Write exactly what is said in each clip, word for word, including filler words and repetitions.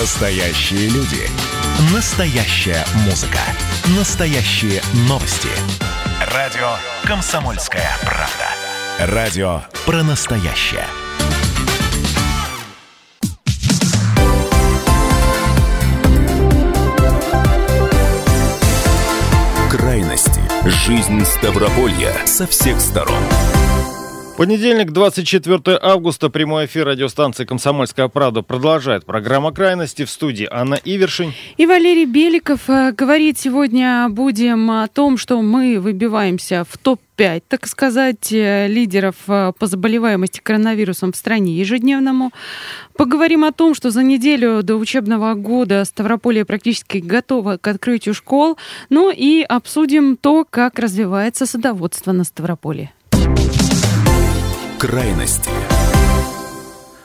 Настоящие люди. Настоящая музыка. Настоящие новости. Радио «Комсомольская правда». Радио про настоящее. Крайности. Жизнь Ставрополья со всех сторон. Понедельник, двадцать четвёртого августа. Прямой эфир радиостанции «Комсомольская правда» продолжает программа «Крайности». В студии Анна Ивершинь. И Валерий Беликов. Говорить сегодня будем о том, что мы выбиваемся в топ пять, так сказать, лидеров по заболеваемости коронавирусом в стране ежедневному. Поговорим о том, что за неделю до учебного года Ставрополье практически готово к открытию школ. Ну и обсудим то, как развивается садоводство на Ставрополье. Крайности.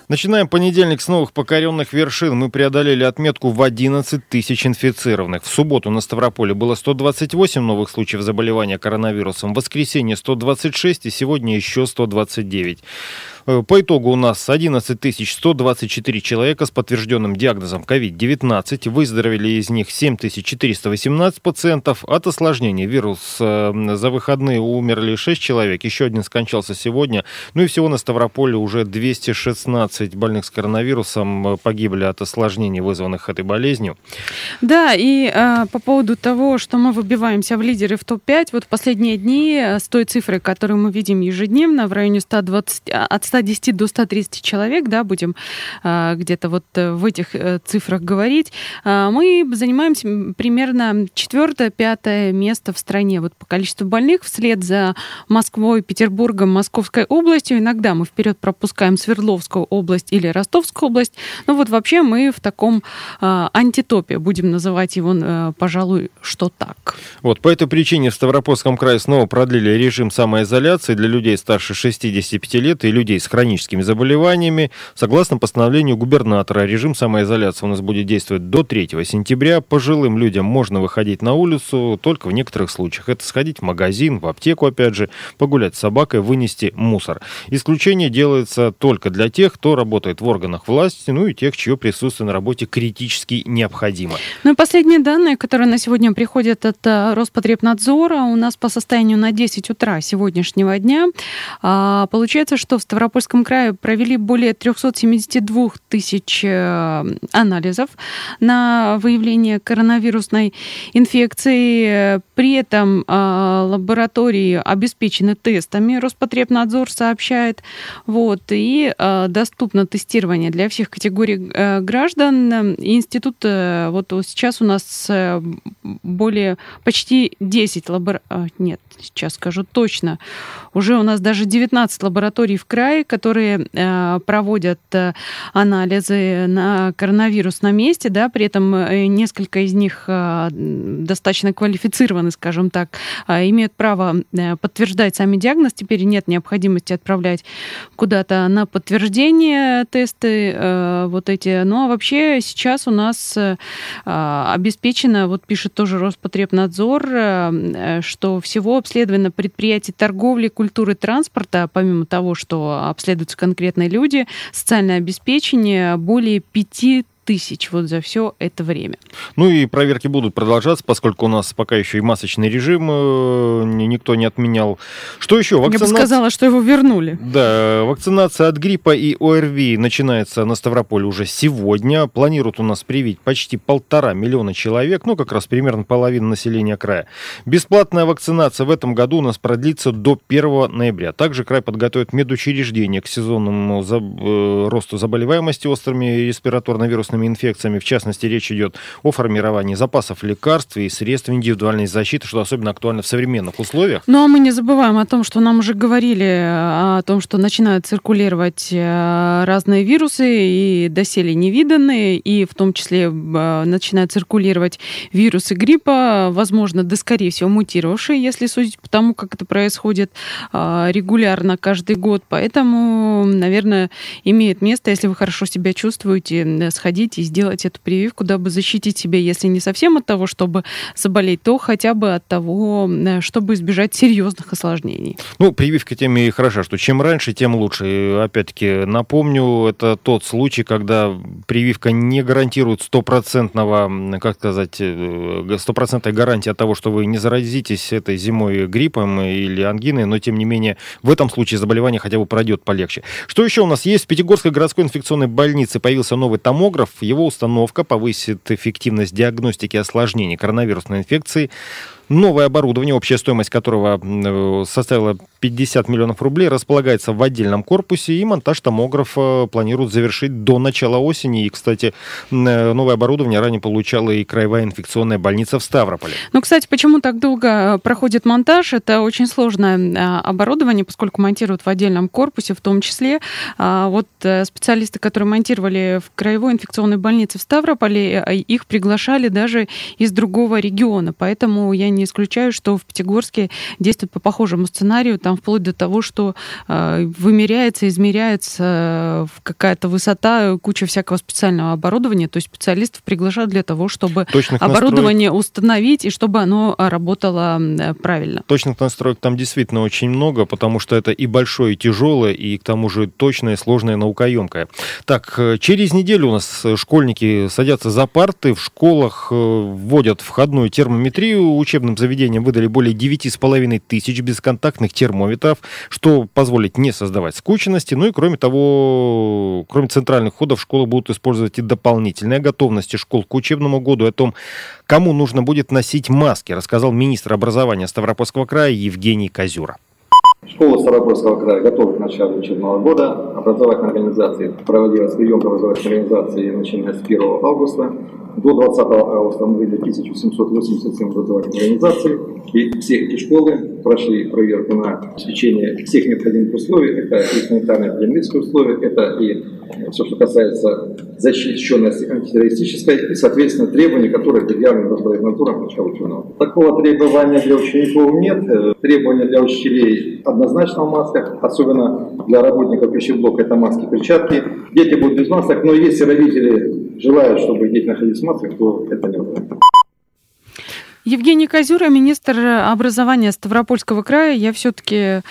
Начинаем понедельник с новых покоренных вершин. Мы преодолели отметку в одиннадцать тысяч инфицированных. В субботу на Ставрополье было сто двадцать восемь новых случаев заболевания коронавирусом. В воскресенье сто двадцать шесть и сегодня еще сто двадцать девять. По итогу у нас одиннадцать тысяч сто двадцать четыре человека с подтвержденным диагнозом ковид девятнадцать. Выздоровели из них семь тысяч четыреста восемнадцать пациентов. От осложнений вируса за выходные умерли шесть человек. Еще один скончался сегодня. Ну и всего на Ставрополье уже двести шестнадцать больных с коронавирусом погибли от осложнений, вызванных этой болезнью. Да, и э, по поводу того, что мы выбиваемся в лидеры в топ пять, вот в последние дни с той цифрой, которую мы видим ежедневно, в районе сто двадцать, от ста десяти до ста тридцати человек, да, будем э, где-то вот в этих э, цифрах говорить, э, мы занимаем примерно четвёртое-пятое место в стране вот по количеству больных, вслед за Москвой, Петербургом, Московской областью. Иногда мы вперед пропускаем Свердловскую область, область или Ростовская область. Ну вот вообще мы в таком э, антитопе, будем называть его, э, пожалуй, что так. Вот по этой причине в Ставропольском крае снова продлили режим самоизоляции для людей старше шестидесяти пяти лет и людей с хроническими заболеваниями. Согласно постановлению губернатора, режим самоизоляции у нас будет действовать до третьего сентября. Пожилым людям можно выходить на улицу только в некоторых случаях. Это сходить в магазин, в аптеку, опять же, погулять с собакой, вынести мусор. Исключение делается только для тех, кто работает в органах власти, ну и тех, чье присутствие на работе критически необходимо. Ну и последние данные, которые на сегодня приходят от Роспотребнадзора, у нас по состоянию на десять утра сегодняшнего дня. А, получается, что в Ставропольском крае провели более трёхсот семидесяти двух тысяч анализов на выявление коронавирусной инфекции. При этом а, лаборатории обеспечены тестами, Роспотребнадзор сообщает. Вот, и а, доступно тестирование для всех категорий э, граждан. Институт, э, вот сейчас у нас э, более почти десять лабораторий, нет, сейчас скажу точно, уже у нас даже девятнадцать лабораторий в крае, которые э, проводят э, анализы на коронавирус на месте, да, при этом э, несколько из них э, достаточно квалифицированы, скажем так, э, имеют право э, подтверждать сами диагноз, теперь нет необходимости отправлять куда-то на подтверждение тесты э, вот эти. Ну, а вообще сейчас у нас э, обеспечено, вот пишет тоже Роспотребнадзор, э, что всего обследовано предприятий торговли, культуры, транспорта, помимо того, что обследуются конкретные люди, социальное обеспечение, более пяти тысяч вот за все это время. Ну и проверки будут продолжаться, поскольку у нас пока еще и масочный режим никто не отменял. Что еще? Вакцина... Я бы сказала, что его вернули. Да, вакцинация от гриппа и ОРВИ начинается на Ставрополе уже сегодня. Планируют у нас привить почти полтора миллиона человек, ну как раз примерно половина населения края. Бесплатная вакцинация в этом году у нас продлится до первого ноября. Также край подготовит медучреждения к сезонному заб... росту заболеваемости острыми респираторно-вирусными инфекциями. В частности, речь идет о формировании запасов лекарств и средств индивидуальной защиты, что особенно актуально в современных условиях. Ну, а мы не забываем о том, что нам уже говорили о том, что начинают циркулировать разные вирусы, и доселе невиданные, и в том числе начинают циркулировать вирусы гриппа, возможно, да, скорее всего, мутировавшие, если судить по тому, как это происходит регулярно каждый год. Поэтому, наверное, имеет место, если вы хорошо себя чувствуете, сходить заболеть и сделать эту прививку, дабы защитить себя, если не совсем от того, чтобы заболеть, то хотя бы от того, чтобы избежать серьезных осложнений. Ну, прививка тем и хороша, что чем раньше, тем лучше. И, опять-таки, напомню, это тот случай, когда прививка не гарантирует стопроцентного, как сказать, стопроцентной гарантии от того, что вы не заразитесь этой зимой гриппом или ангиной, но, тем не менее, в этом случае заболевание хотя бы пройдет полегче. Что еще у нас есть? В Пятигорской городской инфекционной больнице появился новый томограф. Его установка повысит эффективность диагностики осложнений коронавирусной инфекции. Новое оборудование, общая стоимость которого составила пятьдесят миллионов рублей, располагается в отдельном корпусе, и монтаж томографа планируют завершить до начала осени. И, кстати, новое оборудование ранее получала и краевая инфекционная больница в Ставрополе. Ну, кстати, почему так долго проходит монтаж? Это очень сложное оборудование, поскольку монтируют в отдельном корпусе, в том числе. Вот специалисты, которые монтировали в краевой инфекционной больнице в Ставрополе, их приглашали даже из другого региона, поэтому я не Не исключаю, что в Пятигорске действует по похожему сценарию, там вплоть до того, что э, вымеряется, измеряется э, какая-то высота, куча всякого специального оборудования. То есть специалистов приглашают для того, чтобы точных оборудование настроек... установить и чтобы оно работало э, правильно. Точных настроек там действительно очень много, потому что это и большое, и тяжелое, и к тому же точное, сложное, наукоемкое. Так, через неделю у нас школьники садятся за парты, в школах вводят входную термометрию, учебные заведениям выдали более девять с половиной тысяч бесконтактных термометров, что позволит не создавать скучности. Ну и кроме того, кроме центральных входов, школы будут использовать и дополнительные готовности школ к учебному году. О том, кому нужно будет носить маски, рассказал министр образования Ставропольского края Евгений Козюра. Школы Ставропольского края готовы к началу учебного года. Образовательные организации проводилась прием образовательной организации, начиная с первого августа. До двадцатого августа мы выделили тысячу семьсот восемьдесят семь образовательных организаций. И все эти школы прошли проверку на обеспечение всех необходимых условий. Это и санитарно-эпидемиологические условия, это и все, что касается защищенности антитеррористической и, соответственно, требований, которые предъявлены Роспотребнадзором к началу учебного года. Такого требования для учеников нет. Требования для учителей однозначно в масках, особенно для работников пищеблока, это маски, перчатки. Дети будут без масок, но если родители желают, чтобы дети находились в масках, то это не важно. Евгений Козюра, министр образования Ставропольского края. Я все-таки...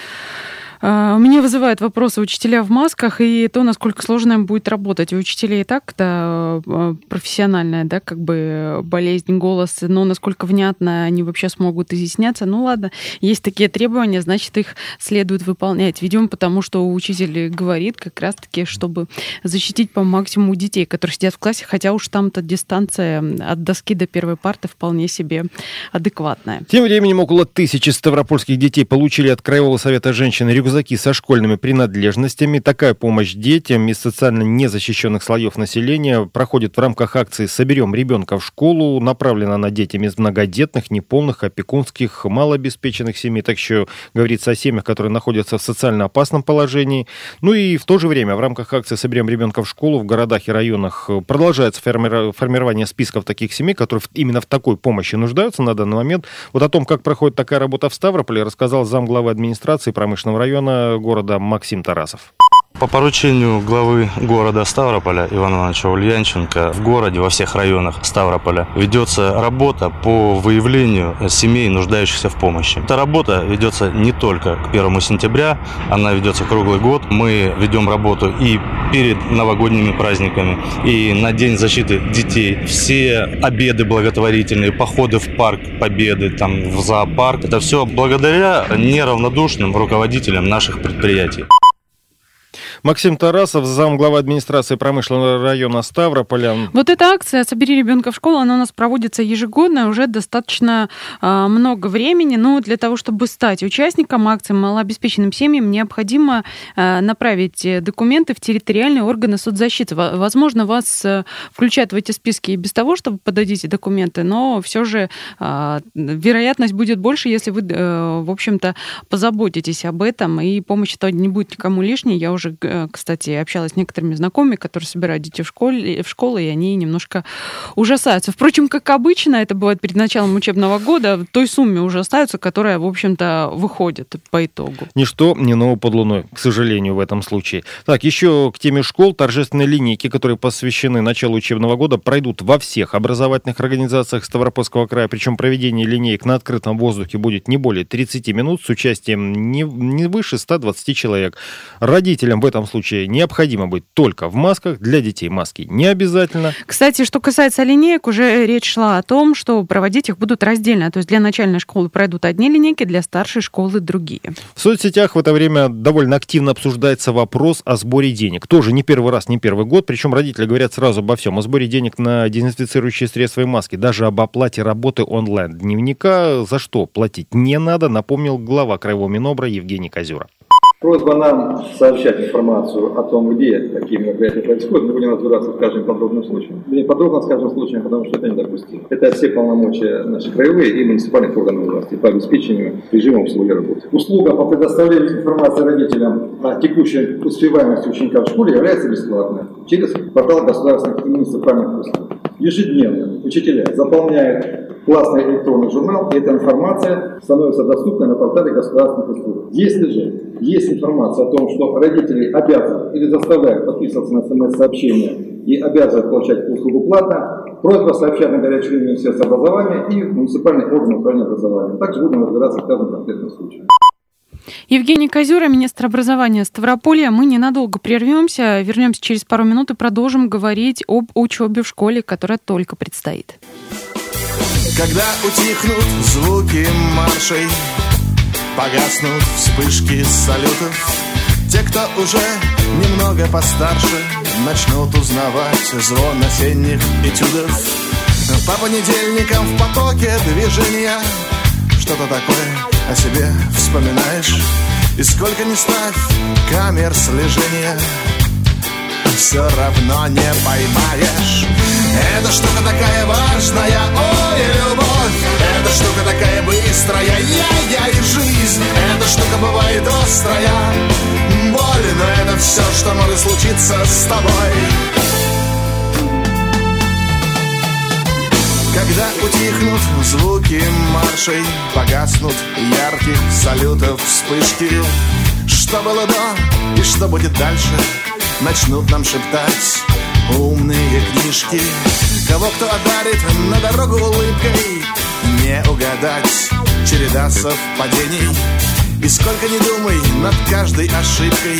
Мне вызывают вопросы учителя в масках и то, насколько сложно им будет работать. У учителей и так это профессиональная, да, как бы болезнь, голос, но насколько внятно они вообще смогут изъясняться. Ну ладно, есть такие требования, значит, их следует выполнять. Видимо, потому что учитель говорит как раз-таки, чтобы защитить по максимуму детей, которые сидят в классе, хотя уж там-то дистанция от доски до первой парты вполне себе адекватная. Тем временем около тысячи ставропольских детей получили от Краевого совета женщин регулярно рюкзаки со школьными принадлежностями. Такая помощь детям из социально незащищенных слоев населения проходит в рамках акции «Соберем ребенка в школу». Направлена она детям из многодетных, неполных, опекунских, малообеспеченных семей. Так еще говорится о семьях, которые находятся в социально опасном положении. Ну и в то же время в рамках акции «Соберем ребенка в школу» в городах и районах продолжается формирование списков таких семей, которые именно в такой помощи нуждаются на данный момент. Вот о том, как проходит такая работа в Ставрополе, рассказал замглавы администрации промышленного района города Максим Тарасов. По поручению главы города Ставрополя Ивана Ивановича Ульянченко в городе, во всех районах Ставрополя ведется работа по выявлению семей, нуждающихся в помощи. Эта работа ведется не только к первому сентября, она ведется круглый год. Мы ведем работу и перед новогодними праздниками, и на День защиты детей. Все обеды благотворительные, походы в парк Победы, там, в зоопарк. Это все благодаря неравнодушным руководителям наших предприятий. Максим Тарасов, замглавы администрации промышленного района Ставрополя. Вот эта акция «Собери ребенка в школу», она у нас проводится ежегодно, уже достаточно э, много времени. Но для того, чтобы стать участником акции малообеспеченным семьям, необходимо э, направить документы в территориальные органы соцзащиты. Возможно, вас э, включают в эти списки и без того, чтобы подадите документы, но все же э, вероятность будет больше, если вы, э, в общем-то, позаботитесь об этом, и помощь-то не будет никому лишней. Я уже говорю, кстати, общалась с некоторыми знакомыми, которые собирают детей в школе, в школы, и они немножко ужасаются. Впрочем, как обычно, это бывает перед началом учебного года, в той сумме ужасаются, которая, в общем-то, выходит по итогу. Ничто не ново под луной, к сожалению, в этом случае. Так, еще к теме школ. Торжественные линейки, которые посвящены началу учебного года, пройдут во всех образовательных организациях Ставропольского края, причем проведение линеек на открытом воздухе будет не более тридцать минут с участием не, не выше ста двадцати человек. Родителям в этом случае необходимо быть только в масках. Для детей маски не обязательно. Кстати, что касается линеек, уже речь шла о том, что проводить их будут раздельно. То есть для начальной школы пройдут одни линейки, для старшей школы другие. В соцсетях в это время довольно активно обсуждается вопрос о сборе денег. Тоже не первый раз, не первый год. Причем родители говорят сразу обо всем. О сборе денег на дезинфицирующие средства и маски. Даже об оплате работы онлайн-дневника. За что платить не надо, напомнил глава краевого Минобра Евгений Козюра. Просьба нам сообщать информацию о том, где такие мероприятия происходят. Мы будем разбираться в каждом подробном случае. Не подробно с каждым случаем, потому что это недопустимо. Это все полномочия наши краевые и муниципальных органов власти по обеспечению режима обслуги работы. Услуга по предоставлению информации родителям о текущей успеваемости ученика в школе является бесплатной через портал государственных и муниципальных услуг. Ежедневно учителя заполняют классный электронный журнал, и эта информация становится доступной на портале государственных услуг. Если же есть информация о том, что родители обязаны или заставляют подписываться на смс-сообщения и обязаны получать услугу платно, просьба сообщать на горячую линию Министерства образования и муниципальных органов управления образованием. Также будем разбираться в каждом конкретном случае. Евгений Козюра, министр образования Ставрополья. Мы ненадолго прервемся, вернемся через пару минут и продолжим говорить об учебе в школе, которая только предстоит. Когда утихнут звуки маршей, погаснут вспышки салютов, те, кто уже немного постарше, начнут узнавать звон осенних этюдов. По понедельникам в потоке движения что-то такое о себе вспоминаешь. И сколько ни ставь камер слежения, все равно не поймаешь. Эта штука такая важная, ой, любовь. Эта штука такая быстрая, я-я и жизнь. Эта штука бывает острая, боль, но это все, что может случиться с тобой. Когда утихнут звуки маршей, погаснут ярких салютов вспышки, что было до и что будет дальше, начнут нам шептать умные книжки. Кого кто одарит на дорогу улыбкой, не угадать череда совпадений. И сколько ни думай над каждой ошибкой,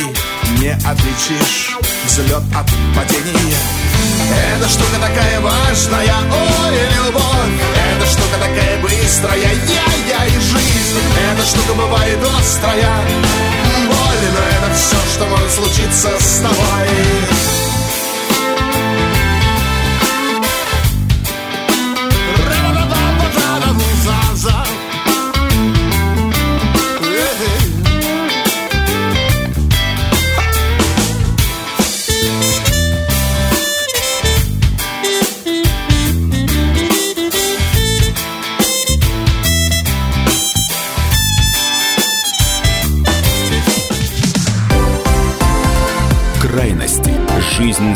не отличишь взлет от падения. Эта штука такая важная, ой, любовь. Эта штука такая быстрая, я-я и жизнь. Эта штука бывает острая, боль, но это все, что может случиться с тобой. Крайности. Жизнь